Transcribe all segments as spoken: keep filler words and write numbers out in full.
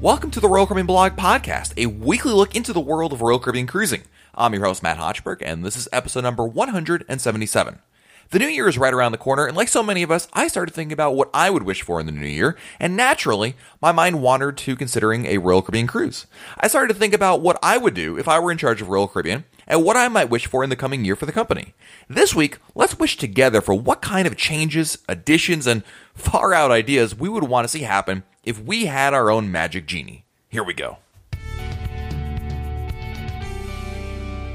Welcome to the Royal Caribbean Blog Podcast, a weekly look into the world of Royal Caribbean cruising. I'm your host, Matt Hochberg, and this is episode number one hundred seventy-seven. The new year is right around the corner, and like so many of us, I started thinking about what I would wish for in the new year, and naturally, my mind wandered to considering a Royal Caribbean cruise. I started to think about what I would do if I were in charge of Royal Caribbean, and what I might wish for in the coming year for the company. This week, let's wish together for what kind of changes, additions, and far-out ideas we would want to see happen if we had our own magic genie. Here we go.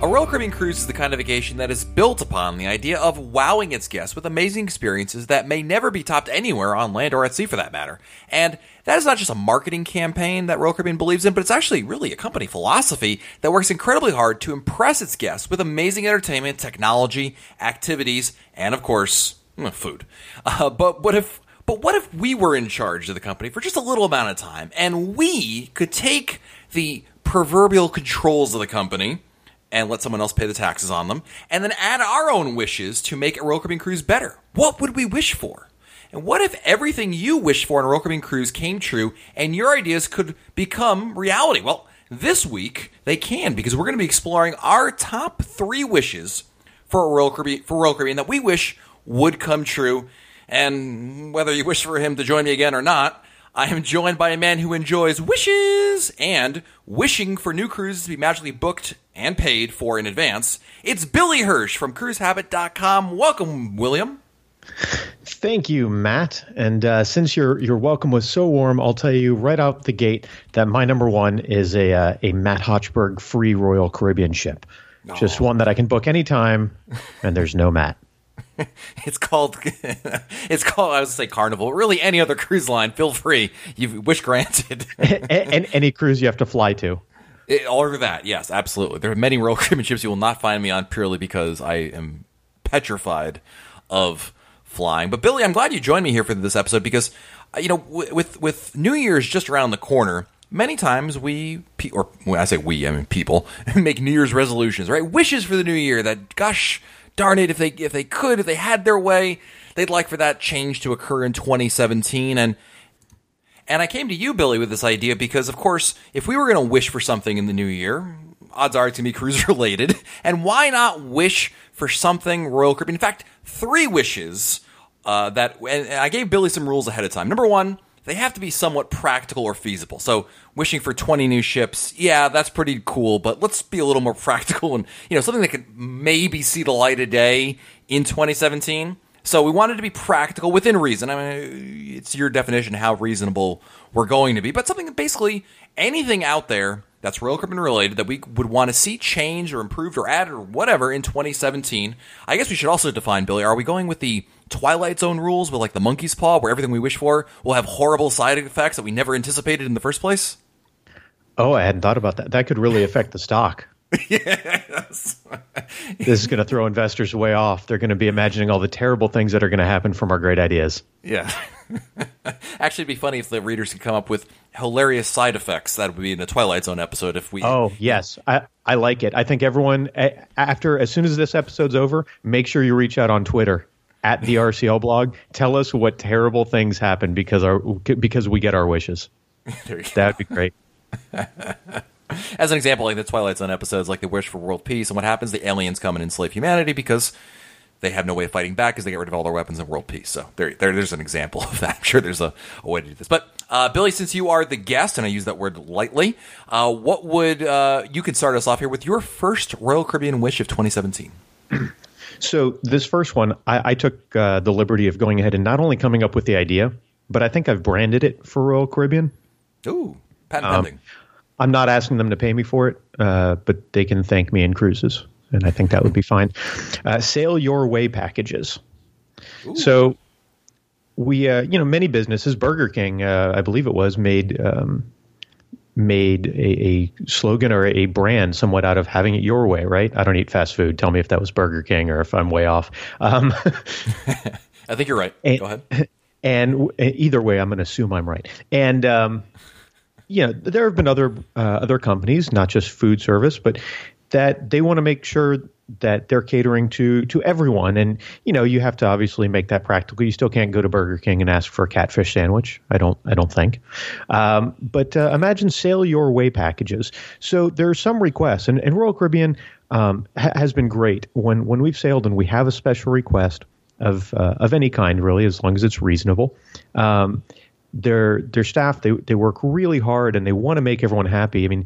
A Royal Caribbean cruise is the kind of vacation that is built upon the idea of wowing its guests with amazing experiences that may never be topped anywhere on land or at sea for that matter. And that is not just a marketing campaign that Royal Caribbean believes in, but it's actually really a company philosophy that works incredibly hard to impress its guests with amazing entertainment, technology, activities, and of course, food. Uh, but what if But what if we were in charge of the company for just a little amount of time, and we could take the proverbial controls of the company and let someone else pay the taxes on them, and then add our own wishes to make a Royal Caribbean cruise better? What would we wish for? And what if everything you wished for in a Royal Caribbean cruise came true, and your ideas could become reality? Well, this week they can, because we're going to be exploring our top three wishes for a Royal Caribbean, for Royal Caribbean that we wish would come true. And whether you wish for him to join me again or not, I am joined by a man who enjoys wishes and wishing for new cruises to be magically booked and paid for in advance. It's Billy Hirsch from Cruise Habit dot com. Welcome, William. Thank you, Matt. And uh, since your your welcome was so warm, I'll tell you right out the gate that my number one is a uh, a Matt Hochberg free Royal Caribbean ship. Oh. Just one that I can book anytime, and there's no Matt. It's called, it's called, I was going to say Carnival, really any other cruise line, feel free, you wish granted. And any cruise you have to fly to. It, all of that, yes, absolutely. There are many Royal Caribbean ships you will not find me on purely because I am petrified of flying. But Billy, I'm glad you joined me here for this episode because, you know, with, with New Year's just around the corner, many times we, or when I say we, I mean people, make New Year's resolutions, right? Wishes for the new year that, gosh darn it, if they if they could, if they had their way, they'd like for that change to occur in twenty seventeen. And and I came to you, Billy, with this idea because, of course, if we were going to wish for something in the new year, odds are it's going to be cruise-related. And why not wish for something Royal Caribbean? In fact, three wishes uh, that – and I gave Billy some rules ahead of time. Number one, they have to be somewhat practical or feasible. So wishing for twenty new ships, yeah, that's pretty cool, but let's be a little more practical and, you know, something that could maybe see the light of day in twenty seventeen. So we wanted to be practical within reason. I mean, it's your definition how reasonable we're going to be, but something that basically anything out there that's Royal Caribbean related that we would want to see changed or improved or added or whatever in twenty seventeen. I guess we should also define, Billy, are we going with the Twilight Zone rules with like the monkey's paw where everything we wish for will have horrible side effects that we never anticipated in the first place? Oh, I hadn't thought about that. That could really affect the stock. Yes. This is going to throw investors way off. They're going to be imagining all the terrible things that are going to happen from our great ideas. Yeah. Actually, it'd be funny if the readers could come up with hilarious side effects. That would be in a Twilight Zone episode if we... Oh, yes. I, I like it. I think everyone, after as soon as this episode's over, make sure you reach out on Twitter at the R C L blog. Tell us what terrible things happen because our because we get our wishes. That'd be great. As an example, like the Twilight Zone episodes, like the wish for world peace, and what happens? The aliens come and enslave humanity because they have no way of fighting back because they get rid of all their weapons and world peace. So there, there there's an example of that. I'm sure there's a, a way to do this. But uh, Billy, since you are the guest, and I use that word lightly, uh, what would uh, you could start us off here with your first Royal Caribbean wish of twenty seventeen? So this first one, I, I took uh, the liberty of going ahead and not only coming up with the idea, but I think I've branded it for Royal Caribbean. Ooh, patent um, pending. I'm not asking them to pay me for it, uh, but they can thank me in cruises, and I think that would be fine. Uh, sail your way packages. Ooh. So we, uh, you know, many businesses, Burger King, uh, I believe it was, made um, made a, a slogan or a brand somewhat out of having it your way, right? I don't eat fast food. Tell me if that was Burger King or if I'm way off. Um, I think you're right. And, go ahead. And either way, I'm going to assume I'm right. And um, you know, there have been other uh, other companies, not just food service, but that they want to make sure that they're catering to to everyone. And, you know, you have to obviously make that practical. You still can't go to Burger King and ask for a catfish sandwich. I don't I don't think. Um, but uh, imagine sail your way packages. So there are some requests. And, and Royal Caribbean um, ha- has been great. When when we've sailed and we have a special request of uh, of any kind, really, as long as it's reasonable, um, their their staff, they they work really hard and they want to make everyone happy. I mean,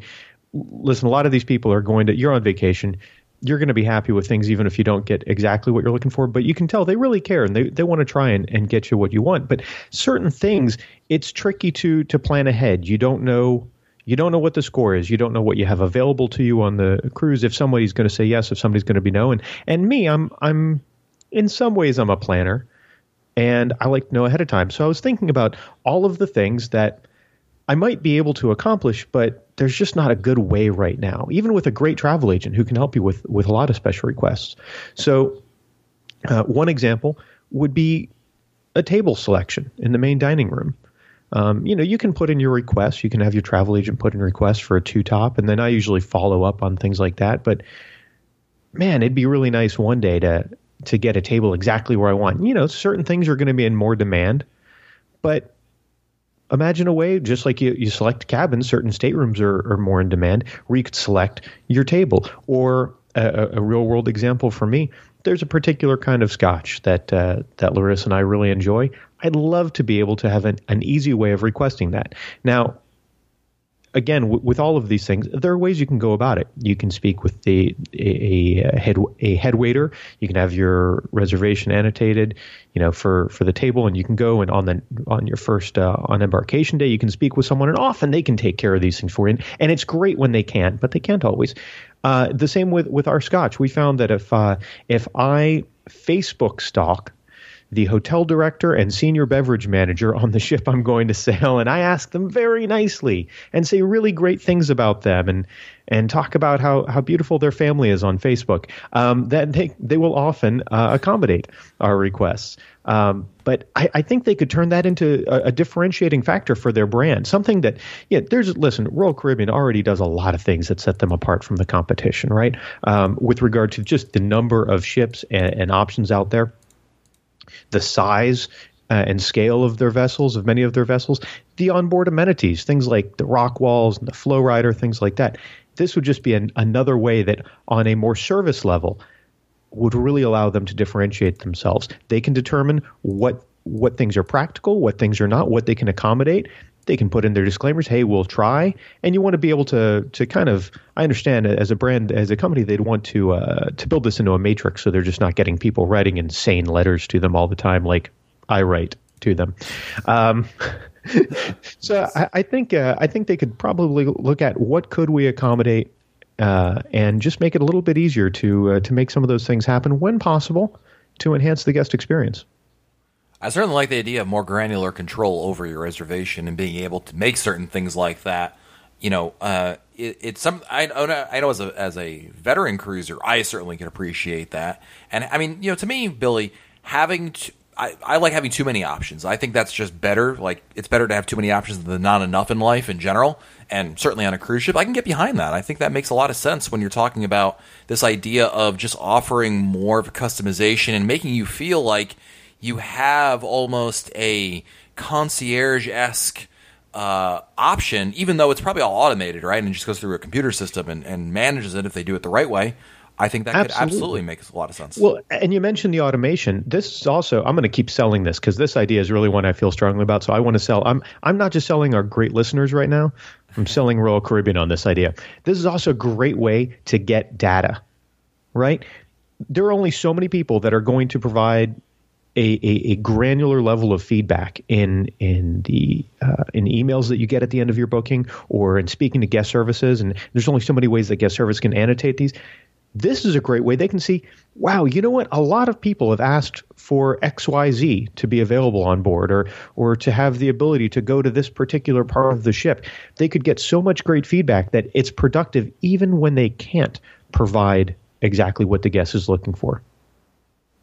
listen, a lot of these people are going to, you're on vacation, you're going to be happy with things even if you don't get exactly what you're looking for, but you can tell they really care and they, they want to try and, and get you what you want. But certain things, it's tricky to to plan ahead. You don't know you don't know what the score is. You don't know what you have available to you on the cruise, if somebody's going to say yes, if somebody's going to be no. And and me, I'm I'm in some ways I'm a planner and I like to know ahead of time. So I was thinking about all of the things that I might be able to accomplish, but there's just not a good way right now, even with a great travel agent who can help you with, with a lot of special requests. So uh, one example would be a table selection in the main dining room. Um, you know, you can put in your requests. You can have your travel agent put in requests for a two-top, and then I usually follow up on things like that. But, man, it'd be really nice one day to to get a table exactly where I want. You know, certain things are going to be in more demand, but imagine a way, just like you, you select cabins, certain staterooms are, are more in demand, where you could select your table. Or a, a real-world example for me, there's a particular kind of scotch that uh, that Larissa and I really enjoy. I'd love to be able to have an, an easy way of requesting that. Now, again, w- with all of these things, there are ways you can go about it. You can speak with the a, a head a head waiter. You can have your reservation annotated, you know, for, for the table, and you can go and on the on your first uh, on embarkation day, you can speak with someone, and often they can take care of these things for you. And, and it's great when they can, but they can't always. Uh, the same with, with our scotch. We found that if uh, if I Facebook stalk the hotel director and senior beverage manager on the ship I'm going to sail, and I ask them very nicely and say really great things about them and and talk about how, how beautiful their family is on Facebook, um, that they, they will often uh, accommodate our requests. Um, but I, I think they could turn that into a, a differentiating factor for their brand, something that, yeah, there's, listen, Royal Caribbean already does a lot of things that set them apart from the competition, right, um, with regard to just the number of ships and, and options out there. The size uh, and scale of their vessels, of many of their vessels, the onboard amenities, things like the rock walls and the flow rider, things like that. This would just be an, another way that on a more service level would really allow them to differentiate themselves. They can determine what what things are practical, what things are not, what they can accommodate. They can put in their disclaimers, hey, we'll try. And you want to be able to to kind of, I understand as a brand, as a company, they'd want to uh, to build this into a matrix so they're just not getting people writing insane letters to them all the time like I write to them. Um, so I, I think uh, I think they could probably look at what could we accommodate uh, and just make it a little bit easier to uh, to make some of those things happen when possible to enhance the guest experience. I certainly like the idea of more granular control over your reservation and being able to make certain things like that. You know, uh, it, it's some. I, I know as a as a veteran cruiser, I certainly can appreciate that. And I mean, you know, to me, Billy, having to, I, I like having too many options. I think that's just better. Like, it's better to have too many options than not enough in life in general, and certainly on a cruise ship. I can get behind that. I think that makes a lot of sense when you're talking about this idea of just offering more of a customization and making you feel like you have almost a concierge-esque uh, option, even though it's probably all automated, right? And it just goes through a computer system and, and manages it if they do it the right way. I think that absolutely. could absolutely make a lot of sense. Well, and you mentioned the automation. This is also, I'm going to keep selling this because this idea is really one I feel strongly about. So I want to sell. I'm I'm not just selling our great listeners right now. I'm selling Royal Caribbean on this idea. This is also a great way to get data, right? There are only so many people that are going to provide A, a, a granular level of feedback in in the uh, in emails that you get at the end of your booking or in speaking to guest services. And there's only so many ways that guest service can annotate these. This is a great way. They can see, wow, you know what? A lot of people have asked for X Y Z to be available on board or or to have the ability to go to this particular part of the ship. They could get so much great feedback that it's productive even when they can't provide exactly what the guest is looking for.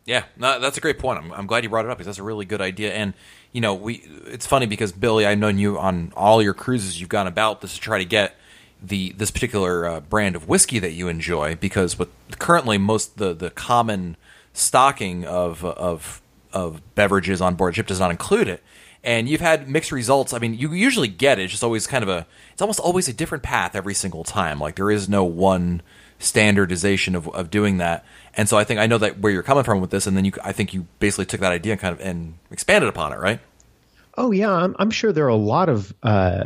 Yeah, no, that's a great point. I'm, I'm glad you brought it up because that's a really good idea. And, you know, we it's funny because, Billy, I've known you on all your cruises you've gone about this to try to get the this particular uh, brand of whiskey that you enjoy, because what currently most the the common stocking of of of beverages on board ship does not include it. And you've had mixed results. I mean, you usually get it. It's just always kind of a – it's almost always a different path every single time. Like, there is no one standardization of of doing that. And so I think – I know that where you're coming from with this, and then you I think you basically took that idea and kind of and expanded upon it, right? Oh, yeah. I'm, I'm sure there are a lot of uh,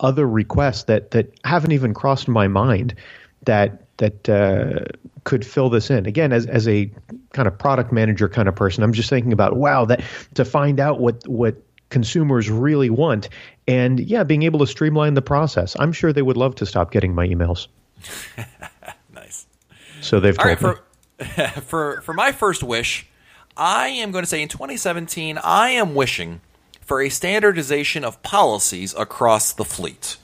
other requests that, that haven't even crossed my mind that that uh, could fill this in. Again, as as a kind of product manager kind of person, I'm just thinking about, wow, that to find out what, what – consumers really want, and yeah, being able to streamline the process. I'm sure they would love to stop getting my emails. Nice. So they've told All right, me. For, for for my first wish, I am going to say in twenty seventeen, I am wishing for a standardization of policies across the fleet,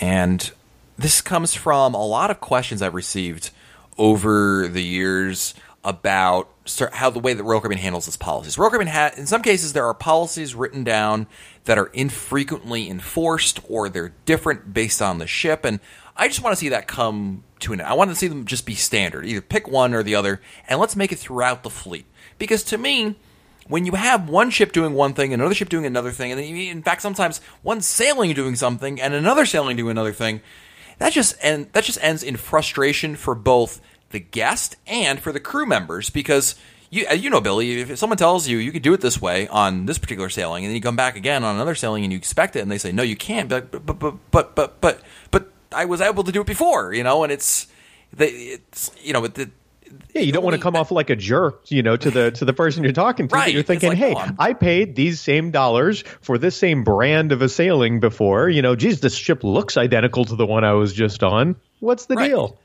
and this comes from a lot of questions I've received over the years about how the way that Royal Caribbean handles its policies. Royal Caribbean ha- in some cases, there are policies written down that are infrequently enforced, or they're different based on the ship. And I just want to see that come to an end. I want to see them just be standard. Either pick one or the other, and let's make it throughout the fleet. Because to me, when you have one ship doing one thing, another ship doing another thing, and then you, in fact, sometimes one sailing doing something and another sailing doing another thing, that just and that just ends in frustration for both the guest and for the crew members, because you you know, Billy, if someone tells you you could do it this way on this particular sailing, and then you come back again on another sailing and you expect it, and they say no, you can't. But but but but but but, but I was able to do it before, you know, and it's they it's you know the, yeah, you don't want to come off like a jerk, you know, to the to the person you're talking to. Right. You're thinking, like, hey, oh, I paid these same dollars for this same brand of a sailing before, you know, geez, this ship looks identical to the one I was just on. What's the right. deal?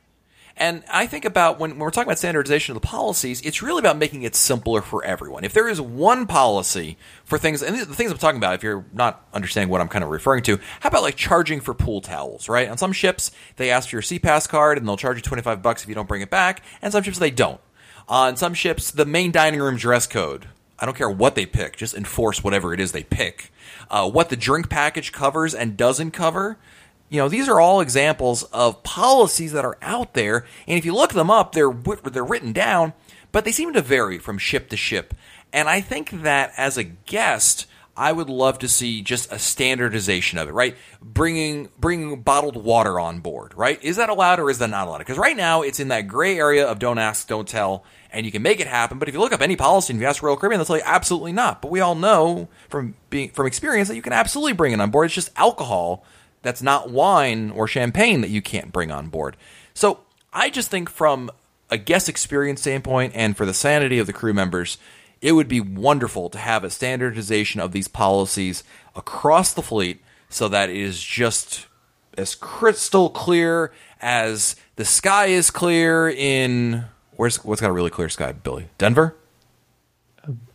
And I think about when, when we're talking about standardization of the policies, it's really about making it simpler for everyone. If there is one policy for things – and the things I'm talking about, if you're not understanding what I'm kind of referring to, how about like charging for pool towels, right? On some ships, they ask for your C-Pass card and they'll charge you twenty-five bucks if you don't bring it back, and some ships they don't. On some ships, the main dining room dress code – I don't care what they pick. Just enforce whatever it is they pick. Uh, what the drink package covers and doesn't cover – you know, these are all examples of policies that are out there, and if you look them up, they're they're written down, but they seem to vary from ship to ship. And I think that as a guest, I would love to see just a standardization of it, right? Bringing bringing bottled water on board, right? Is that allowed or is that not allowed? Because right now it's in that gray area of don't ask, don't tell, and you can make it happen. But if you look up any policy and you ask Royal Caribbean, they'll tell you absolutely not. But we all know from being from experience that you can absolutely bring it on board. It's just alcohol. That's not wine or champagne that you can't bring on board. So I just think from a guest experience standpoint and for the sanity of the crew members, it would be wonderful to have a standardization of these policies across the fleet so that it is just as crystal clear as the sky is clear in – where's what's got a really clear sky, Billy? Denver?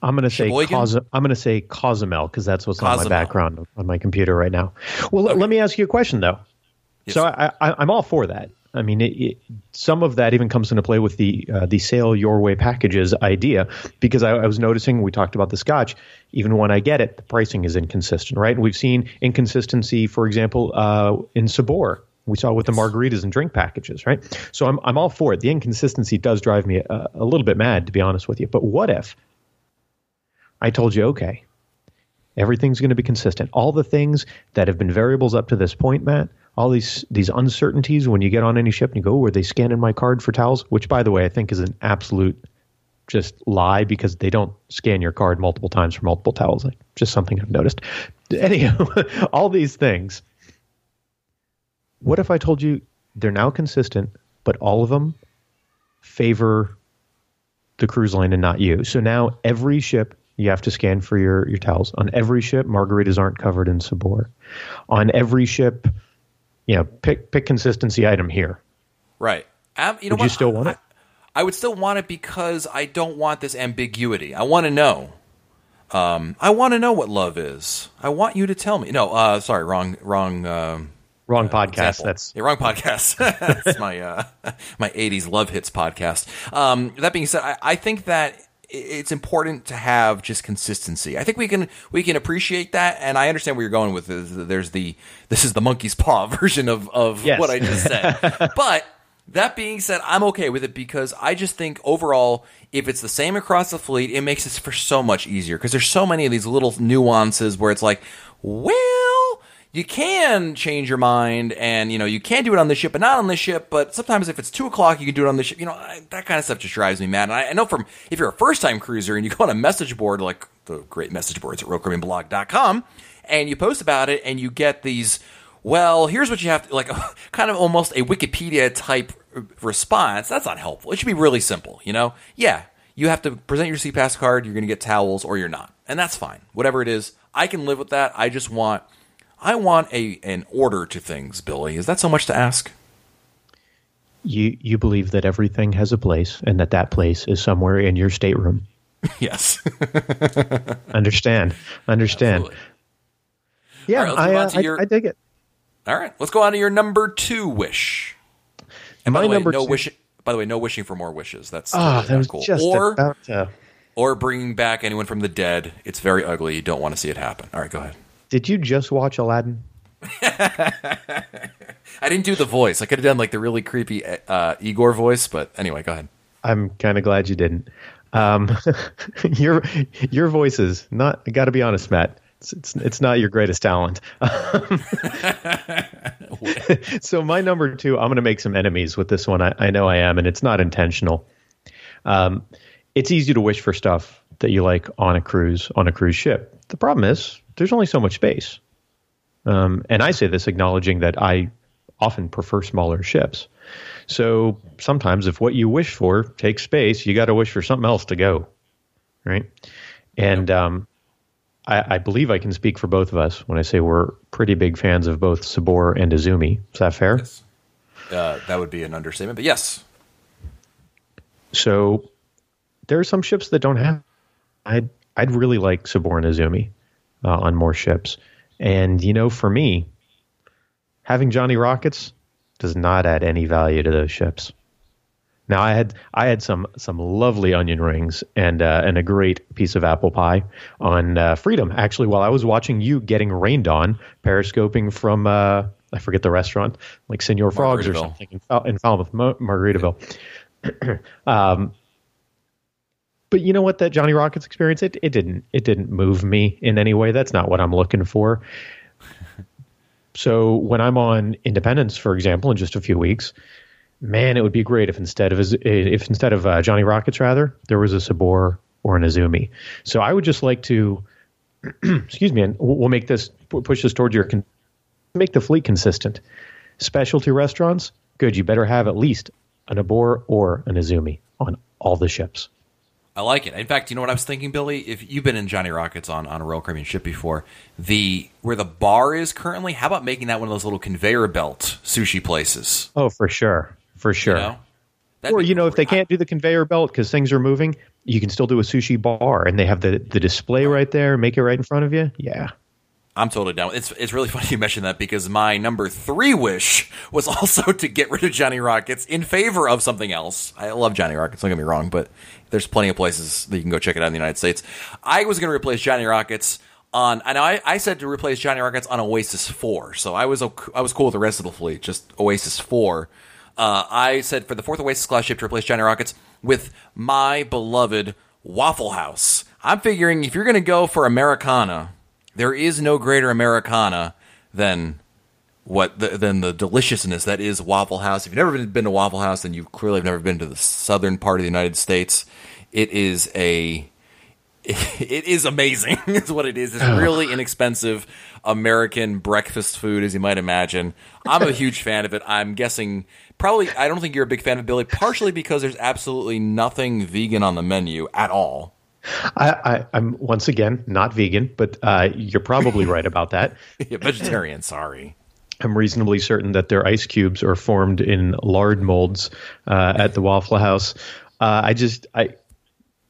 I'm going to say Cos- I'm going to say Cozumel because that's what's Cozumel. On my background on my computer right now. Well, okay. l- let me ask you a question though. Yes. So I, I, I'm all for that. I mean, it, it, some of that even comes into play with the uh, the sail your way packages idea, because I, I was noticing we talked about the Scotch. Even when I get it, the pricing is inconsistent, right? And we've seen inconsistency, for example, uh, in Sabor. We saw with the margaritas and drink packages, right? So I'm I'm all for it. The inconsistency does drive me a, a little bit mad, to be honest with you. But what if I told you, okay, everything's going to be consistent. All the things that have been variables up to this point, Matt, all these these uncertainties when you get on any ship and you go, oh, are they scanning my card for towels? Which, by the way, I think is an absolute just lie, because they don't scan your card multiple times for multiple towels. Like, just something I've noticed. Anyhow, all these things. What if I told you they're now consistent, but all of them favor the cruise line and not you? So now every ship, you have to scan for your, your towels. On every ship, margaritas aren't covered in Sabor. On every ship, you know, pick pick consistency item here. Right. Um, you know would what? you still want I, it? I would still want it, because I don't want this ambiguity. I want to know. Um, I want to know what love is. I want you to tell me. No, uh, sorry, wrong, wrong, um, wrong uh, podcast. Example. That's yeah, wrong podcast. That's my uh, my eighties love hits podcast. Um, that being said, I, I think that it's important to have just consistency. I think we can we can appreciate that, and I understand where you're going with this. There's the this is the monkey's paw version of of yes. what I just said. But that being said, I'm okay with it because I just think overall, if it's the same across the fleet, it makes this for so much easier because there's so many of these little nuances where it's like, well, you can change your mind, and you know you can do it on this ship, but not on this ship. But sometimes, if it's two o'clock, you can do it on this ship. You know I, that kind of stuff just drives me mad. And I, I know from if you're a first-time cruiser and you go on a message board, like the great message boards at royal caribbean blog dot com, and you post about it, and you get these. Well, here's what you have to like, kind of almost a Wikipedia type response. That's not helpful. It should be really simple. You know, yeah, you have to present your sea pass card. You're going to get towels, or you're not, and that's fine. Whatever it is, I can live with that. I just want. I want a an order to things, Billy. Is that so much to ask? You you believe that everything has a place and that that place is somewhere in your stateroom. Yes. Understand. Understand. Absolutely. Yeah, right, I, uh, I, your, I dig it. All right. Let's go on to your number two wish. And by My the way, number no two. Wish, by the way, no wishing for more wishes. That's, oh, that was cool. Just or, about to... or bringing back anyone from the dead. It's very ugly. You don't want to see it happen. All right, go ahead. Did you just watch Aladdin? I didn't do the voice. I could have done like the really creepy uh, Igor voice, but anyway, go ahead. I'm kind of glad you didn't. Um, your your voices, not. I got to be honest, Matt. It's, it's it's not your greatest talent. So my number two, I'm going to make some enemies with this one. I, I know I am, and it's not intentional. Um, it's easy to wish for stuff that you like on a cruise on a cruise ship. The problem is. There's only so much space. Um, and I say this acknowledging that I often prefer smaller ships. So sometimes if what you wish for takes space, you got to wish for something else to go. Right. And um, I, I believe I can speak for both of us when I say we're pretty big fans of both Sabor and Izumi. Is that fair? Yes. Uh, that would be an understatement, but yes. So there are some ships that don't have, I'd, I'd really like Sabor and Izumi. Uh, on more ships. And, you know, for me, having Johnny Rockets does not add any value to those ships. Now, I had I had some some lovely onion rings and uh, and a great piece of apple pie on uh, Freedom. Actually, while I was watching you getting rained on, periscoping from, uh, I forget the restaurant, like Senor Frogs or something in, in Falmouth, Mo- Margaritaville. um But you know what? That Johnny Rockets experience, it it didn't it didn't move me in any way. That's not what I'm looking for. So when I'm on Independence, for example, in just a few weeks, man, it would be great if instead of if instead of uh, Johnny Rockets, rather, there was a Sabor or an Izumi. So I would just like to, excuse me, and we'll make this push this towards your con- make the fleet consistent. Specialty restaurants, good. You better have at least an Sabor or an Izumi on all the ships. I like it. In fact, you know what I was thinking, Billy? If you've been in Johnny Rockets on, on a Royal Caribbean ship before, the where the bar is currently, how about making that one of those little conveyor belt sushi places? Oh, for sure. For sure. You know? Or, you know, if they can't do the conveyor belt because things are moving, you can still do a sushi bar, and they have the, the display right there, make it right in front of you. Yeah. I'm totally down. It's it's really funny you mentioned that because my number three wish was also to get rid of Johnny Rockets in favor of something else. I love Johnny Rockets. Don't get me wrong, but there's plenty of places that you can go check it out in the United States. I was going to replace Johnny Rockets on – and I, I said to replace Johnny Rockets on Oasis four. So I was I was cool with the rest of the fleet, just Oasis four. Uh, I said for the fourth Oasis class ship to replace Johnny Rockets with my beloved Waffle House. I'm figuring if you're going to go for Americana – there is no greater Americana than what the, than the deliciousness that is Waffle House. If you've never been, been to Waffle House, then you clearly have never been to the southern part of the United States. It is a it, it is amazing. Is what it is. It's really inexpensive American breakfast food, as you might imagine. I'm a huge fan of it. I'm guessing probably I don't think you're a big fan of Billy, partially because there's absolutely nothing vegan on the menu at all. I, I, I'm once again not vegan, but uh, you're probably right about that. Yeah, vegetarian, sorry. I'm reasonably certain that their ice cubes are formed in lard molds uh, at the Waffle House. Uh, I just, I, y-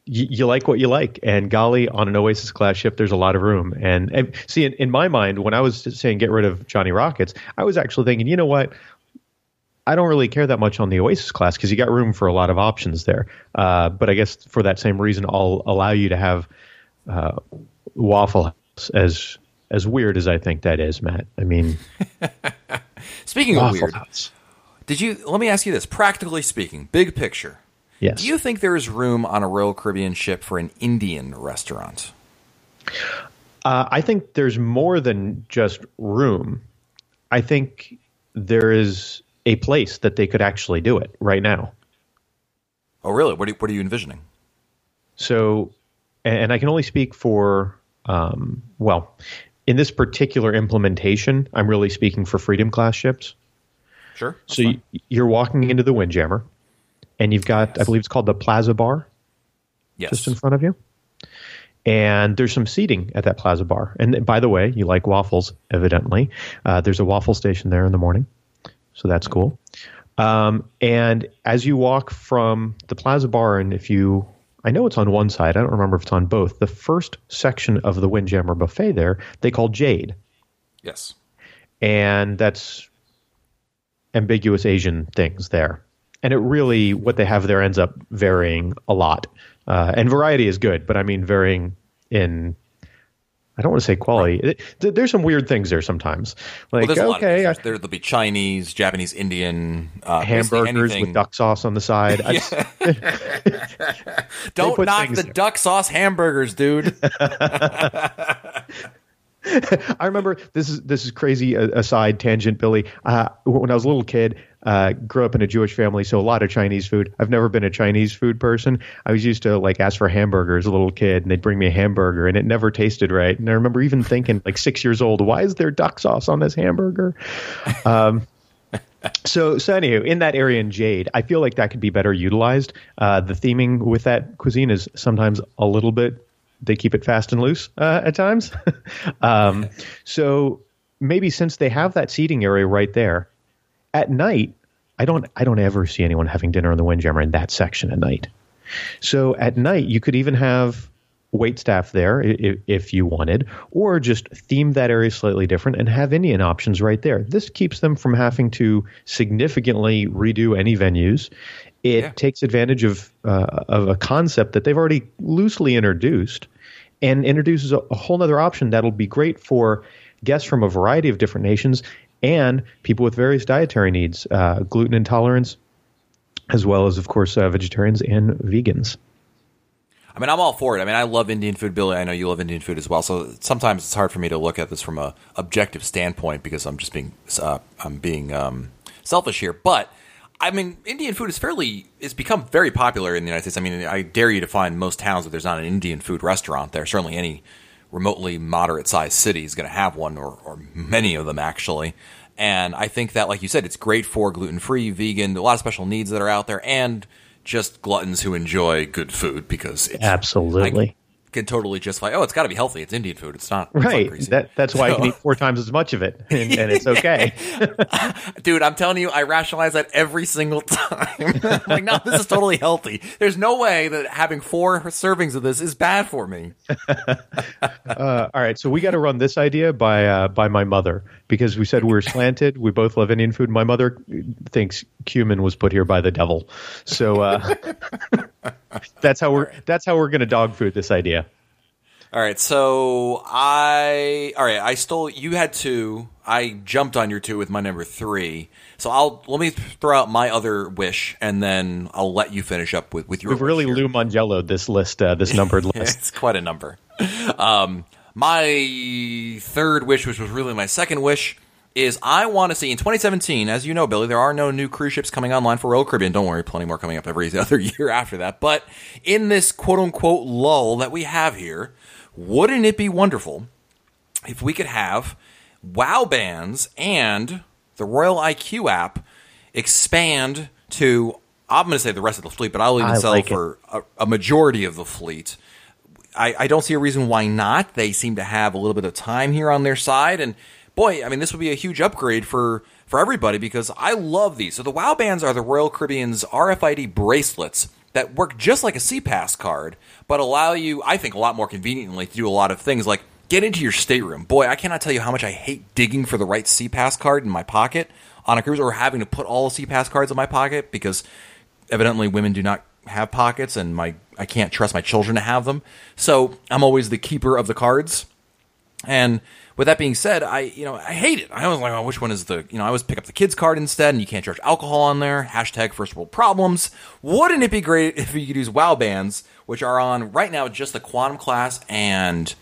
you like what you like, and golly, on an Oasis class ship, there's a lot of room. And, and see, in, in my mind, when I was saying get rid of Johnny Rockets, I was actually thinking, you know what? I don't really care that much on the Oasis class because you got room for a lot of options there. Uh, but I guess for that same reason, I'll allow you to have uh, Waffle House, as as weird as I think that is, Matt. I mean, speaking of weird, House. Did you? Let me ask you this: practically speaking, big picture. Yes. Do you think there is room on a Royal Caribbean ship for an Indian restaurant? Uh, I think there's more than just room. I think there is a place that they could actually do it right now. Oh, really? What, do, what are you envisioning? So, and I can only speak for, um, well, in this particular implementation, I'm really speaking for Freedom Class ships. Sure. So you, you're walking into the Windjammer. And you've got, yes. I believe it's called the Plaza Bar, yes, just in front of you. And there's some seating at that Plaza Bar. And by the way, you like waffles, evidently. Uh, there's a waffle station there in the morning, so that's cool. Um, and as you walk from the Plaza Bar, and if you, I know it's on one side, I don't remember if it's on both. The first section of the Windjammer buffet there, they call Jade. Yes. And that's ambiguous Asian things there. And it really, what they have there ends up varying a lot. Uh, and variety is good, but I mean varying in, I don't want to say quality. Right. It, there's some weird things there sometimes. Like, well, okay. I, there, there'll be Chinese, Japanese, Indian. Uh, hamburgers with duck sauce on the side. Just, don't knock the there. duck sauce hamburgers, dude. I remember, this is this is crazy aside tangent, Billy. Uh, when I was a little kid, uh, grew up in a Jewish family, so a lot of Chinese food. I've never been a Chinese food person. I was used to like ask for hamburgers as a little kid, and they'd bring me a hamburger, and it never tasted right. And I remember even thinking, like six years old, why is there duck sauce on this hamburger? Um, so, so anywho, in that area in Jade, I feel like that could be better utilized. Uh, the theming with that cuisine is sometimes a little bit. They keep it fast and loose uh, at times. um, so maybe since they have that seating area right there at night, I don't, I don't ever see anyone having dinner in the Windjammer in that section at night. So at night you could even have waitstaff there if, if you wanted, or just theme that area slightly different and have Indian options right there. This keeps them from having to significantly redo any venues. It yeah. takes advantage of uh, of a concept that they've already loosely introduced and introduces a, a whole other option that'll be great for guests from a variety of different nations and people with various dietary needs, uh, gluten intolerance, as well as, of course, uh, vegetarians and vegans. I mean, I'm all for it. I mean, I love Indian food, Billy. I know you love Indian food as well. So sometimes it's hard for me to look at this from a objective standpoint because I'm just being uh, I'm being um, selfish here. But I mean, Indian food is fairly – it's become very popular in the United States. I mean, I dare you to find most towns that there's not an Indian food restaurant there. Certainly any remotely moderate-sized city is going to have one, or, or many of them actually. And I think that, like you said, it's great for gluten-free, vegan, a lot of special needs that are out there, and just gluttons who enjoy good food because it's – Absolutely. I, can totally justify, oh, it's got to be healthy. It's Indian food. It's not. Right. It's not that, that's why so. I can eat four times as much of it, and, and it's okay. Dude, I'm telling you, I rationalize that every single time. I'm like, no, this is totally healthy. There's no way that having four servings of this is bad for me. uh, all right. So we got to run this idea by uh, by my mother, because we said we were slanted. We both love Indian food. My mother thinks cumin was put here by the devil. So uh, that's how we're right. that's how we're going to dog food this idea. All right, so I all right. I stole. You had two. I jumped on your two with my number three. So I'll let me throw out my other wish, and then I'll let you finish up with with your. We've wish really here. Lou Mangello'd this list, uh, this numbered list. It's quite a number. Um, my third wish, which was really my second wish, is I want to see in twenty seventeen. As you know, Billy, there are no new cruise ships coming online for Royal Caribbean. Don't worry, plenty more coming up every other year after that. But in this quote unquote lull that we have here. Wouldn't it be wonderful if we could have WoW Bands and the Royal I Q app expand to, I'm going to say the rest of the fleet, but I'll even I sell like for a, a majority of the fleet. I, I don't see a reason why not. They seem to have a little bit of time here on their side. And boy, I mean, this would be a huge upgrade for, for everybody because I love these. So the WoW Bands are the Royal Caribbean's R F I D bracelets that work just like a C Pass card, but allow you, I think, a lot more conveniently to do a lot of things like Get into your stateroom. Boy, I cannot tell you how much I hate digging for the right C-Pass card in my pocket on a cruise, or having to put all C-Pass cards in my pocket, because evidently women do not have pockets, and my I can't trust my children to have them. So I'm always the keeper of the cards. And with that being said, I you know I hate it. I was like, oh, which one is the you know I always pick up the kids card instead, and you can't charge alcohol on there. Hashtag first world problems. Wouldn't it be great if you could use WoW Bands, which are on right now, just the Quantum Class and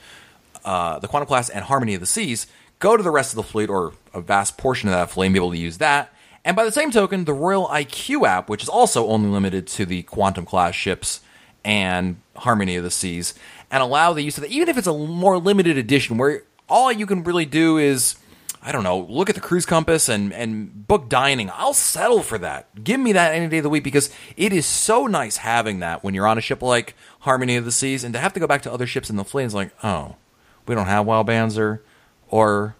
uh, the Quantum Class and Harmony of the Seas. Go to the rest of the fleet, or a vast portion of that fleet, and be able to use that. And by the same token, the Royal I Q app, which is also only limited to the Quantum Class ships and Harmony of the Seas, and allow the use of that, even if it's a more limited edition, where all you can really do is, I don't know, look at the cruise compass and, and book dining. I'll settle for that. Give me that any day of the week, because it is so nice having that when you're on a ship like Harmony of the Seas, and to have to go back to other ships in the fleet is like, oh, we don't have WoW Bands or or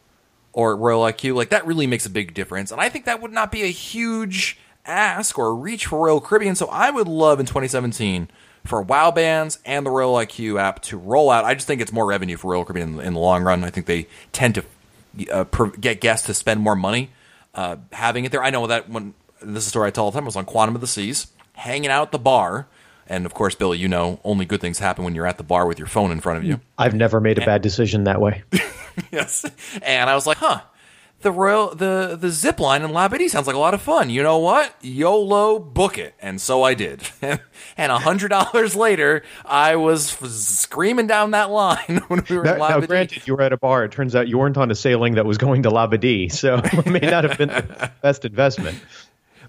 or Royal I Q. Like, that really makes a big difference, and I think that would not be a huge ask or reach for Royal Caribbean, so I would love in twenty seventeen for WoW Bands and the Royal I Q app to roll out. I just think it's more revenue for Royal Caribbean in the, in the long run. I think they tend to uh, per, get guests to spend more money uh, having it there. I know that when this is a story I tell all the time. I was on Quantum of the Seas, hanging out at the bar. And, of course, Billy, you know, only good things happen when you're at the bar with your phone in front of you. I've never made a and, bad decision that way. Yes. And I was like, huh, the Royal, the, the zip line in Labadee sounds like a lot of fun. You know what? YOLO, book it. And so I did. And one hundred dollars later, I was screaming down that line when we were now, in Labadee. Now, granted, you were at a bar. It turns out you weren't on a sailing that was going to Labadee, so it may not have been the best investment.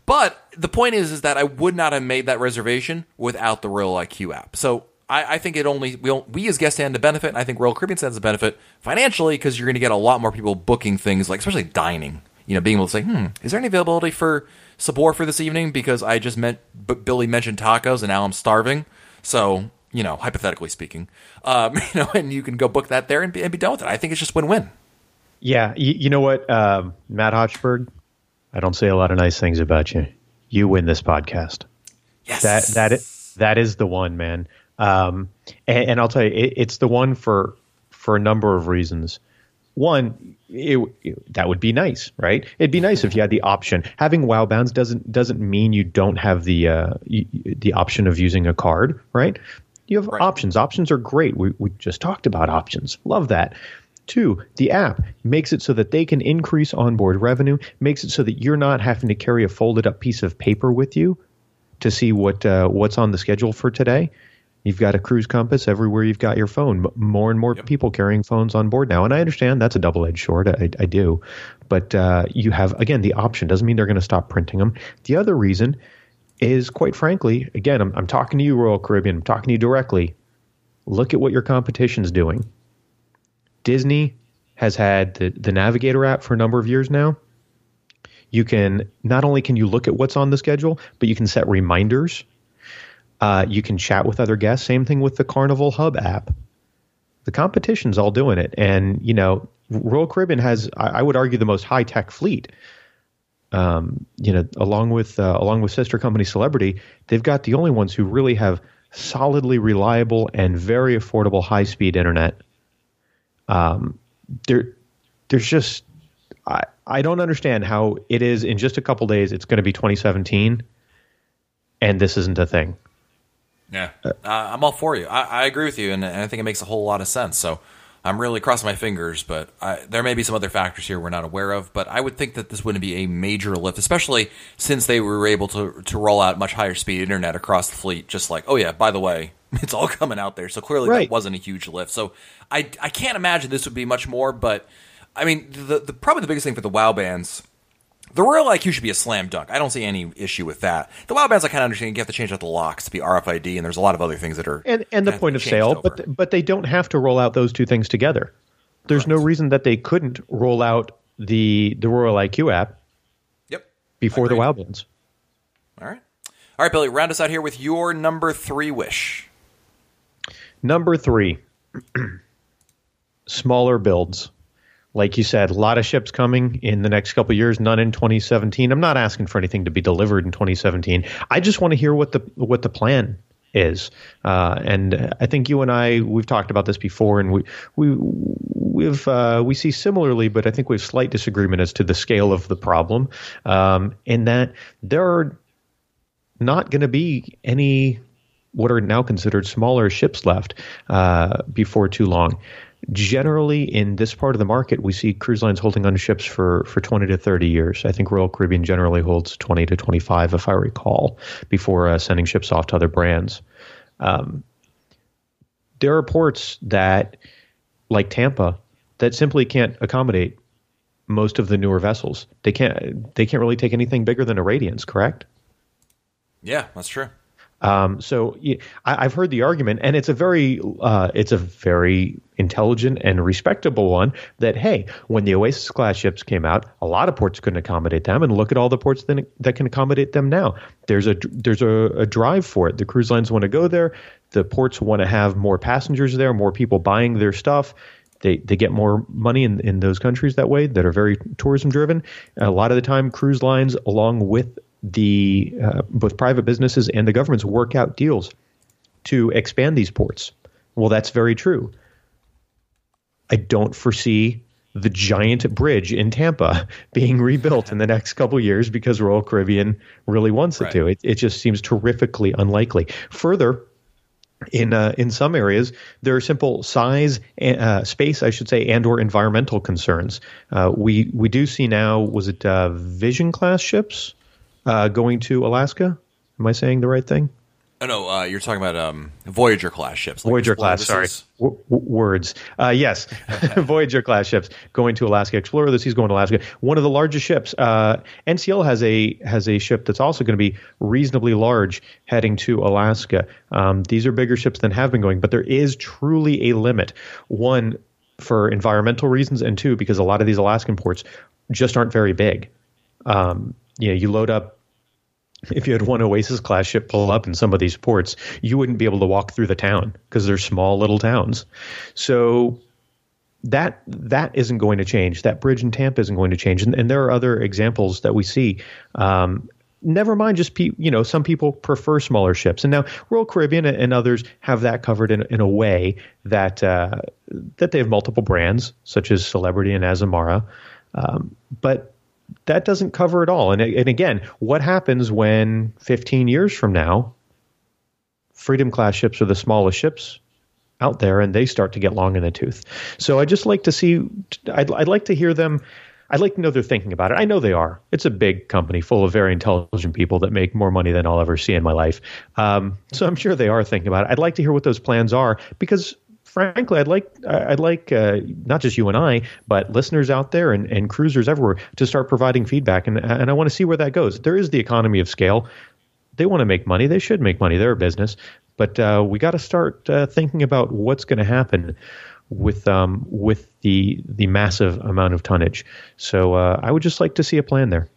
But the point is is that I would not have made that reservation without the Royal I Q app. So I, I think it only we, we as guests stand to benefit, and I think Royal Caribbean stands to benefit financially, because you're going to get a lot more people booking things, like especially dining. You know, being able to say, hmm, is there any availability for Sabor for this evening? Because I just meant B- Billy mentioned tacos, and now I'm starving. So, you know, hypothetically speaking, um, you know, and you can go book that there and be, and be done with it. I think it's just win-win. Yeah, you, you know what, um, Matt Hochberg, I don't say a lot of nice things about you. You win this podcast. Yes, that that is, that is the one, man. Um, and, and I'll tell you, it, it's the one for for a number of reasons. One, it, it, that would be nice, right? It'd be nice if you had the option. Having WoW Bands doesn't doesn't mean you don't have the uh, you, the option of using a card, right? You have right. options. Options are great. We we just talked about options. Love that. Two, the app makes it so that they can increase onboard revenue, makes it so that you're not having to carry a folded up piece of paper with you to see what uh, what's on the schedule for today. You've got a cruise compass everywhere you've got your phone. More and more yep. people carrying phones on board now. And I understand that's a double-edged sword. I, I do. But uh, you have, again, the option. Doesn't mean they're going to stop printing them. The other reason is, quite frankly, again, I'm, I'm talking to you, Royal Caribbean. I'm talking to you directly. Look at what your competition's doing. Disney has had the, the Navigator app for a number of years now. You can not only can you look at what's on the schedule, but you can set reminders. Uh, you can chat with other guests. Same thing with the Carnival Hub app. The competition's all doing it, and you know, Royal Caribbean has, I, I would argue, the most high tech fleet. Um, you know, along with uh, along with sister company Celebrity, they've got the only ones who really have solidly reliable and very affordable high speed internet. Um, there, there's just, I, I don't understand how it is in just a couple days, it's going to be twenty seventeen and this isn't a thing. Yeah. Uh, I'm all for you. I, I agree with you. And, and I think it makes a whole lot of sense. So I'm really crossing my fingers, but I, there may be some other factors here we're not aware of, but I would think that this wouldn't be a major lift, especially since they were able to, to roll out much higher speed internet across the fleet. Just like, oh yeah, by the way, it's all coming out there. So clearly right. that wasn't a huge lift. So I, I can't imagine this would be much more, but I mean, the, the probably the biggest thing for the WoW Bands, the Royal I Q should be a slam dunk. I don't see any issue with that. The WoW Bands, I kind of understand you have to change out the locks to be R F I D, and there's a lot of other things that are and and the point of sale, but th- but they don't have to roll out those two things together. There's right. no reason that they couldn't roll out the the Royal I Q app. Yep. Before the WoW Bands. All right. All right, Billy, round us out here with your number three wish. Number three, smaller builds. Like you said, a lot of ships coming in the next couple of years, none in twenty seventeen. I'm not asking for anything to be delivered in twenty seventeen. I just want to hear what the what the plan is. Uh, and I think you and I, we've talked about this before, and we we we've uh, we see similarly, but I think we have slight disagreement as to the scale of the problem, um, in that there are not going to be any what are now considered smaller ships left uh, before too long. Generally, in this part of the market, we see cruise lines holding on to ships for, for twenty to thirty years. I think Royal Caribbean generally holds twenty to twenty-five, if I recall, before uh, sending ships off to other brands. Um, there are ports that, like Tampa, that simply can't accommodate most of the newer vessels. They can't, they can't really take anything bigger than a Radiance, correct? Yeah, that's true. Um, so I, I've heard the argument, and it's a very, uh, it's a very intelligent and respectable one, that, hey, when the Oasis class ships came out, a lot of ports couldn't accommodate them, and look at all the ports that, that can accommodate them now. There's a, there's a, a drive for it. The cruise lines want to go there. The ports want to have more passengers there, more people buying their stuff. They they get more money in, in those countries that way, that are very tourism driven. A lot of the time, cruise lines, along with the uh, both private businesses and the governments, work out deals to expand these ports. Well, that's very true. I don't foresee the giant bridge in Tampa being rebuilt in the next couple of years because Royal Caribbean really wants it right. to. It, it just seems terrifically unlikely. Further, in uh, in some areas, there are simple size, uh, space, I should say, and or environmental concerns. Uh, we we do see now, was it uh, Vision class ships Uh, going to Alaska? Am I saying the right thing? Oh, no, uh, you're talking about um, Voyager-class ships. Like Voyager-class, sorry. W- w- words. Uh, yes, Voyager-class ships going to Alaska. Explorer of the Seas going to Alaska. One of the largest ships. Uh, N C L has a has a ship that's also going to be reasonably large heading to Alaska. Um, these are bigger ships than have been going, but there is truly a limit. One, for environmental reasons, and two, because a lot of these Alaskan ports just aren't very big. Um, you know, you load up. If you had one Oasis class ship pull up in some of these ports, you wouldn't be able to walk through the town because they're small little towns. So that that isn't going to change. That bridge in Tampa isn't going to change. And, and there are other examples that we see. Um, never mind just, pe- you know, some people prefer smaller ships. And now Royal Caribbean and others have that covered in, in a way that, uh, that they have multiple brands, such as Celebrity and Azamara. Um, but that doesn't cover it all. And, and again, what happens when fifteen years from now, Freedom Class ships are the smallest ships out there and they start to get long in the tooth? So I just like to see, I'd, I'd like to hear them. I'd like to know they're thinking about it. I know they are. It's a big company full of very intelligent people that make more money than I'll ever see in my life. Um, so I'm sure they are thinking about it. I'd like to hear what those plans are, because frankly, I'd like I'd like uh, not just you and I, but listeners out there and, and cruisers everywhere to start providing feedback. And and I want to see where that goes. There is the economy of scale. They want to make money. They should make money. They're a business. But uh, we got to start uh, thinking about what's going to happen with um with the the massive amount of tonnage. So uh, I would just like to see a plan there.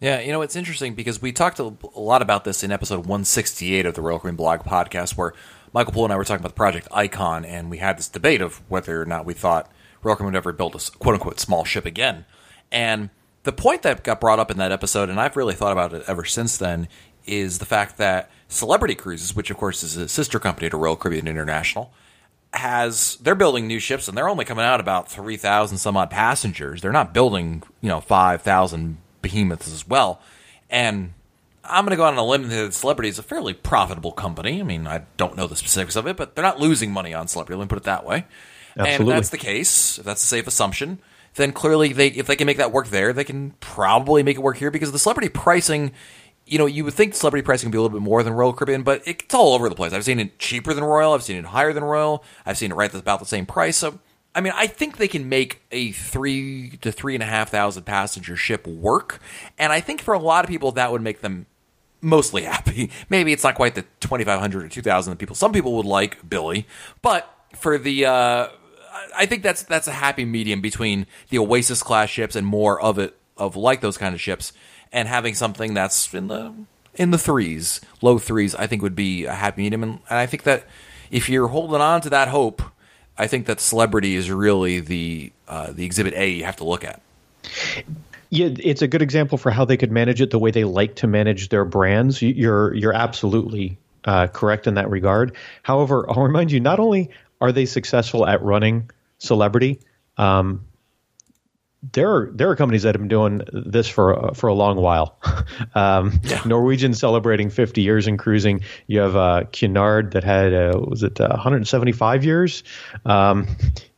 Yeah, you know, it's interesting because we talked a lot about this in episode one sixty-eight of the Royal Caribbean Blog podcast, where Michael Poole and I were talking about the Project Icon, and we had this debate of whether or not we thought Royal Caribbean would ever build a quote-unquote small ship again. And the point that got brought up in that episode, and I've really thought about it ever since then, is the fact that Celebrity Cruises, which of course is a sister company to Royal Caribbean International, has they're building new ships, and they're only coming out about three thousand some odd passengers. They're not building, you know, five thousand behemoths as well. And I'm going to go out on a limb that Celebrity is a fairly profitable company. I mean, I don't know the specifics of it, but they're not losing money on Celebrity. Let me put it that way. Absolutely. And if that's the case, if that's a safe assumption, then clearly they, if they can make that work there, they can probably make it work here, because the Celebrity pricing, you know, you would think Celebrity pricing would be a little bit more than Royal Caribbean, but it's all over the place. I've seen it cheaper than Royal. I've seen it higher than Royal. I've seen it right at about the same price. So, I mean, I think they can make a three to three and a half thousand passenger ship work. And I think for a lot of people, that would make them mostly happy. Maybe it's not quite the twenty-five hundred or two thousand people some people would like, Billy, but for the uh, I think that's that's a happy medium between the Oasis class ships and more of it of like those kind of ships, and having something that's in the in the threes, low threes, I think would be a happy medium. And, and I think that if you're holding on to that hope, I think that Celebrity is really the uh, the exhibit A you have to look at. Yeah, it's a good example for how they could manage it the way they like to manage their brands. You're you're absolutely uh, correct in that regard. However, I'll remind you, not only are they successful at running Celebrity, um, there are there are companies that have been doing this for uh, for a long while. um, yeah. Norwegian celebrating fifty years in cruising. You have uh, Cunard that had uh, what was it uh, one hundred seventy-five years. Um,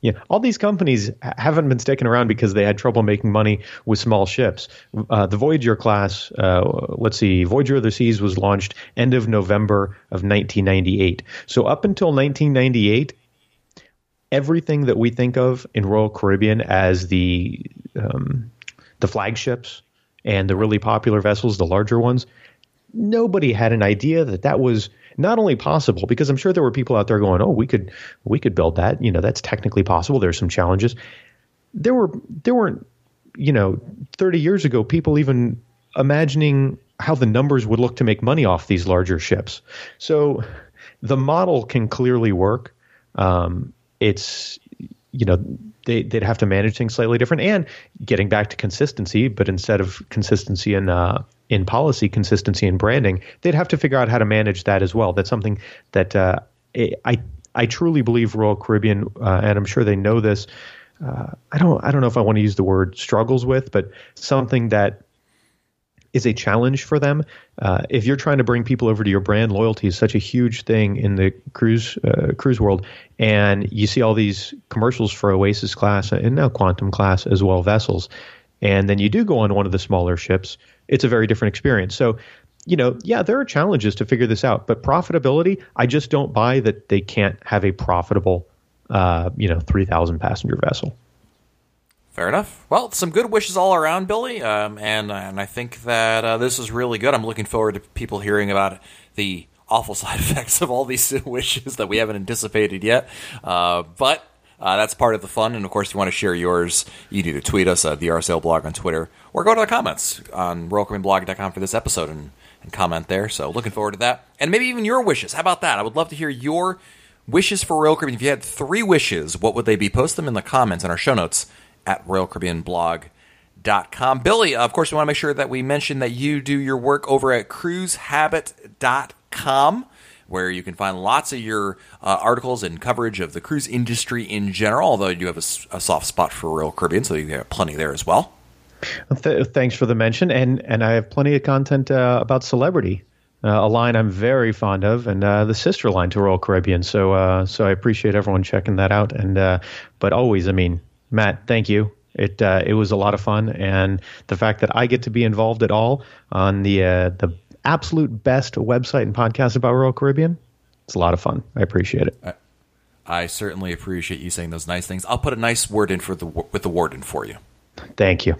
yeah, all these companies haven't been sticking around because they had trouble making money with small ships. Uh, the Voyager class, uh, let's see, Voyager of the Seas was launched end of November of nineteen ninety-eight. So up until nineteen ninety-eight. Everything that we think of in Royal Caribbean as the um, the flagships and the really popular vessels, the larger ones, nobody had an idea that that was not only possible, because I'm sure there were people out there going, oh, we could we could build that. You know, that's technically possible. There's some challenges. There were there weren't, you know, thirty years ago, people even imagining how the numbers would look to make money off these larger ships. So the model can clearly work. Um It's, you know, they, they'd have to manage things slightly different, and getting back to consistency. But instead of consistency in uh, in policy, consistency in branding, they'd have to figure out how to manage that as well. That's something that uh, I I truly believe Royal Caribbean, uh, and I'm sure they know this. Uh, I don't I don't know if I want to use the word struggles with, but something that is a challenge for them. Uh, if you're trying to bring people over to your brand, loyalty is such a huge thing in the cruise uh, cruise world. And you see all these commercials for Oasis class and now Quantum class as well vessels. And then you do go on one of the smaller ships. It's a very different experience. So, you know, yeah, there are challenges to figure this out. But profitability, I just don't buy that they can't have a profitable, uh, you know, three thousand passenger vessel. Fair enough. Well, some good wishes all around, Billy, um, and and I think that uh, this is really good. I'm looking forward to people hearing about the awful side effects of all these wishes that we haven't anticipated yet, uh, but uh, that's part of the fun, and of course, if you want to share yours, you need to tweet us at the R S L blog on Twitter, or go to the comments on royal caribbean blog dot com for this episode and, and comment there, so looking forward to that. And maybe even your wishes. How about that? I would love to hear your wishes for Royal Caribbean. If you had three wishes, what would they be? Post them in the comments in our show notes at royal caribbean blog dot com. Billy, of course, we want to make sure that we mention that you do your work over at cruise habit dot com, where you can find lots of your uh, articles and coverage of the cruise industry in general, although you do have a, a soft spot for Royal Caribbean, so you have plenty there as well. Th- thanks for the mention, and, and I have plenty of content uh, about Celebrity, uh, a line I'm very fond of, and uh, the sister line to Royal Caribbean, so uh, so I appreciate everyone checking that out. And uh, but always, I mean, Matt, thank you. It uh, it was a lot of fun, and the fact that I get to be involved at all on the uh, the absolute best website and podcast about Royal Caribbean, it's a lot of fun. I appreciate it. I, I certainly appreciate you saying those nice things. I'll put a nice word in for the with the warden for you. Thank you.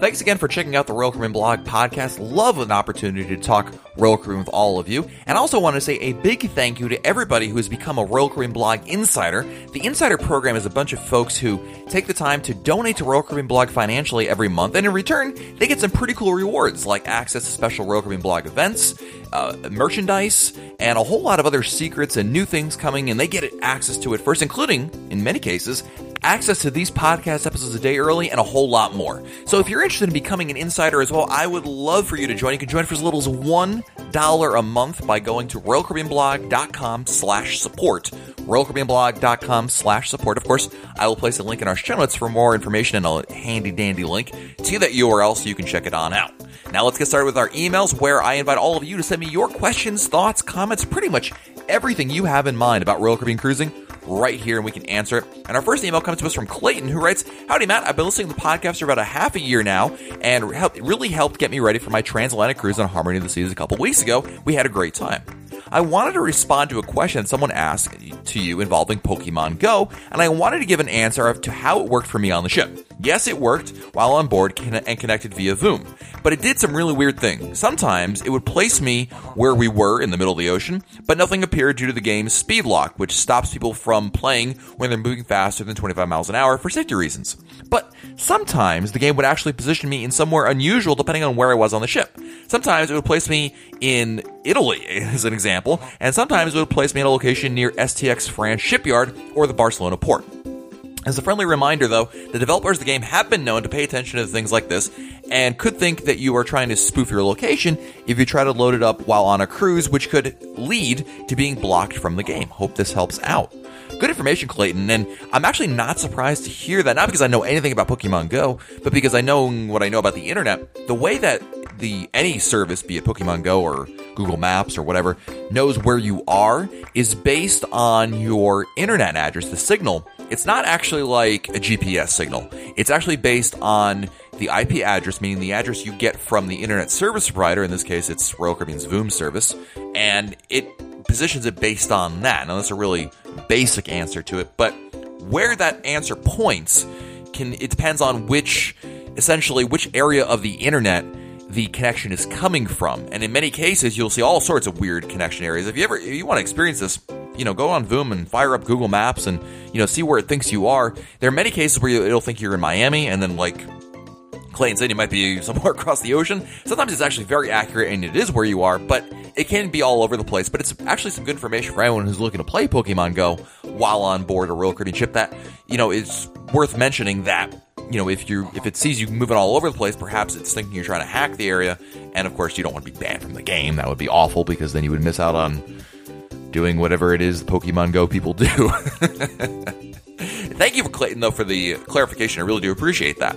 Thanks again for checking out the Royal Caribbean Blog podcast. Love an opportunity to talk Royal Caribbean with all of you. And I also want to say a big thank you to everybody who has become a Royal Caribbean Blog Insider. The Insider program is a bunch of folks who take the time to donate to Royal Caribbean Blog financially every month. And in return, they get some pretty cool rewards like access to special Royal Caribbean Blog events, uh, merchandise, and a whole lot of other secrets and new things coming. And they get access to it first, including, in many cases, access to these podcast episodes a day early and a whole lot more. So if you're interested in becoming an insider as well, I would love for you to join. You can join for as little as one dollar a month by going to royal caribbean blog dot com slash support. royal caribbean blog dot com slash support. Of course, I will place a link in our show notes for more information and a handy-dandy link to that U R L so you can check it on out. Now let's get started with our emails, where I invite all of you to send me your questions, thoughts, comments, pretty much everything you have in mind about Royal Caribbean cruising right here, and we can answer it. And our first email comes to us from Clayton, who writes, "Howdy, Matt. I've been listening to the podcast for about a half a year now, and it really helped get me ready for my transatlantic cruise on Harmony of the Seas a couple weeks ago. We had a great time. I wanted to respond to a question someone asked to you involving Pokemon Go, and I wanted to give an answer to how it worked for me on the ship. Yes, it worked while on board and connected via VOOM, but it did some really weird things. Sometimes it would place me where we were in the middle of the ocean, but nothing appeared due to the game's speed lock, which stops people from playing when they're moving faster than twenty-five miles an hour for safety reasons. But sometimes the game would actually position me in somewhere unusual depending on where I was on the ship. Sometimes it would place me in Italy, as an example, and sometimes it would place me in a location near S T X France shipyard or the Barcelona port. As a friendly reminder, though, the developers of the game have been known to pay attention to things like this and could think that you are trying to spoof your location if you try to load it up while on a cruise, which could lead to being blocked from the game. Hope this helps out. Good information, Clayton, and I'm actually not surprised to hear that, not because I know anything about Pokemon Go, but because I know what I know about the internet. The way that the any service, be it Pokemon Go or Google Maps or whatever, knows where you are is based on your internet address, the signal. It's not actually like a G P S signal. It's actually based on the I P address, meaning the address you get from the internet service provider. In this case, it's Royal Caribbean's VOOM service, and it positions it based on that. Now, that's a really basic answer to it, but where that answer points can it depends on which, essentially, which area of the internet the connection is coming from. And in many cases, you'll see all sorts of weird connection areas. If you ever, if you want to experience this, you know, go on VOOM and fire up Google Maps and, you know, see where it thinks you are. There are many cases where it'll think you're in Miami, and then, like Clayton said, you might be somewhere across the ocean. Sometimes it's actually very accurate and it is where you are, but it can be all over the place. But it's actually some good information for anyone who's looking to play Pokemon Go while on board a Royal Caribbean ship that, you know, it's worth mentioning that, you know, if you if it sees you moving all over the place, perhaps it's thinking you're trying to hack the area. And, of course, you don't want to be banned from the game. That would be awful, because then you would miss out on doing whatever it is Pokemon Go people do. Thank you, for Clayton, though, for the clarification. I really do appreciate that.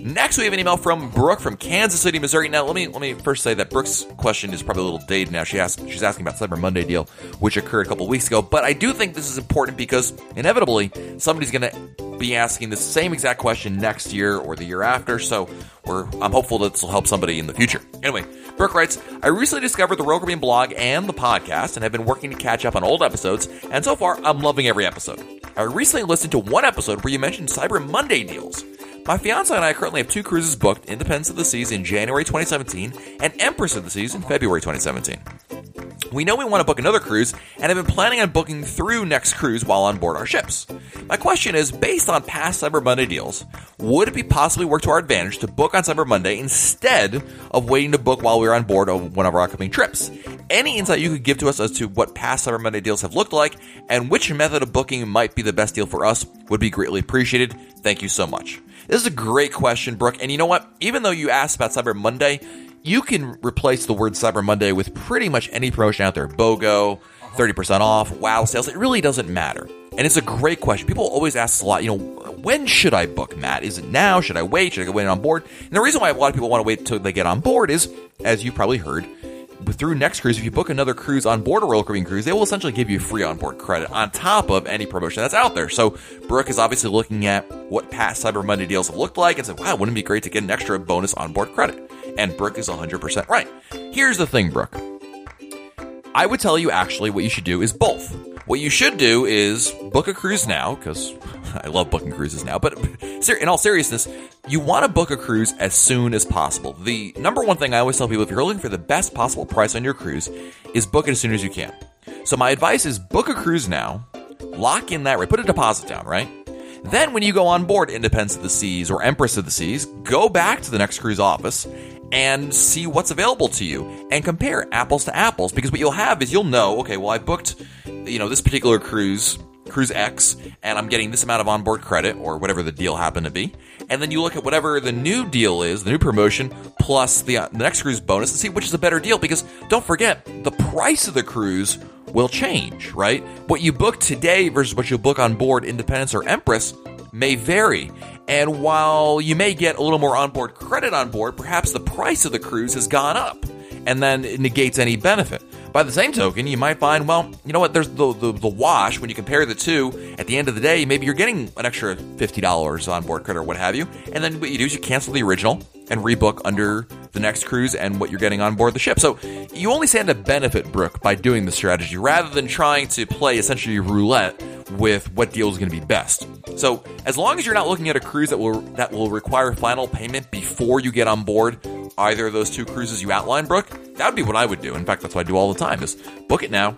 Next, we have an email from Brooke from Kansas City, Missouri. Now, let me let me first say that Brooke's question is probably a little dated now. She asked, she's asking about Cyber Monday deal, which occurred a couple weeks ago. But I do think this is important because inevitably somebody's going to be asking the same exact question next year or the year after. So we're, I'm hopeful that this will help somebody in the future. Anyway, Brooke writes, I recently discovered the Royal Caribbean blog and the podcast and have been working to catch up on old episodes. And so far, I'm loving every episode. I recently listened to one episode where you mentioned Cyber Monday deals. My fiancé and I currently have two cruises booked, Independence of the Seas in January twenty seventeen and Empress of the Seas in February twenty seventeen. We know we want to book another cruise and have been planning on booking through next cruise while on board our ships. My question is, based on past Cyber Monday deals, would it be possibly work to our advantage to book on Cyber Monday instead of waiting to book while we are on board of one of our upcoming trips? Any insight you could give to us as to what past Cyber Monday deals have looked like and which method of booking might be the best deal for us would be greatly appreciated. Thank you so much. This is a great question, Brooke. And you know what? Even though you asked about Cyber Monday, you can replace the word Cyber Monday with pretty much any promotion out there. BOGO, thirty percent off, WOW sales. It really doesn't matter. And it's a great question. People always ask a lot, you know, when should I book, Matt? Is it now? Should I wait? Should I wait on board? And the reason why a lot of people want to wait until they get on board is, as you probably heard, through next cruise, if you book another cruise on board a Royal Caribbean cruise, they will essentially give you free onboard credit on top of any promotion that's out there. So Brooke is obviously looking at what past Cyber Monday deals have looked like and said, wow, wouldn't it be great to get an extra bonus onboard credit? And Brooke is one hundred percent right. Here's the thing, Brooke. I would tell you actually what you should do is both. What you should do is book a cruise now, because I love booking cruises now, but in all seriousness, you want to book a cruise as soon as possible. The number one thing I always tell people, if you're looking for the best possible price on your cruise, is book it as soon as you can. So my advice is book a cruise now, lock in that rate, put a deposit down, right? Then when you go on board Independence of the Seas or Empress of the Seas, go back to the next cruise office and see what's available to you and compare apples to apples, because what you'll have is you'll know, okay, well, I booked, you know, this particular cruise, Cruise X, and I'm getting this amount of onboard credit or whatever the deal happened to be. And then you look at whatever the new deal is, the new promotion, plus the, uh, the next cruise bonus, and see which is a better deal, because don't forget, the price of the cruise will change, right? What you book today versus what you'll book on board Independence or Empress may vary. And while you may get a little more onboard credit on board, perhaps the price of the cruise has gone up, and then it negates any benefit. By the same token, you might find, well, you know what, there's the, the, the wash. When you compare the two, at the end of the day, maybe you're getting an extra fifty dollars onboard credit or what have you. And then what you do is you cancel the original and rebook under the next cruise and what you're getting on board the ship. So you only stand to benefit, Brooke, by doing this strategy rather than trying to play essentially roulette with what deal is going to be best. So as long as you're not looking at a cruise that will that will require final payment before you get on board either of those two cruises you outlined, Brooke, that would be what I would do. In fact, that's what I do all the time, is book it now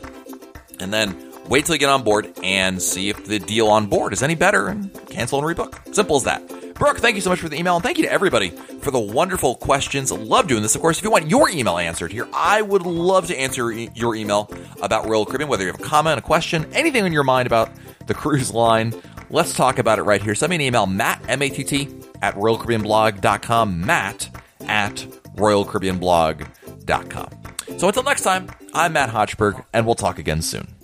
and then wait till you get on board and see if the deal on board is any better and cancel and rebook. Simple as that. Brooke, thank you so much for the email, and thank you to everybody for the wonderful questions. Love doing this. Of course, if you want your email answered here, I would love to answer e- your email about Royal Caribbean, whether you have a comment, a question, anything on your mind about the cruise line Let's talk about it right here. Send me an email, Matt, M A T T, at royal caribbean blog dot com, Matt at royal caribbean blog dot com. So until next time, I'm Matt Hochberg, and we'll talk again soon.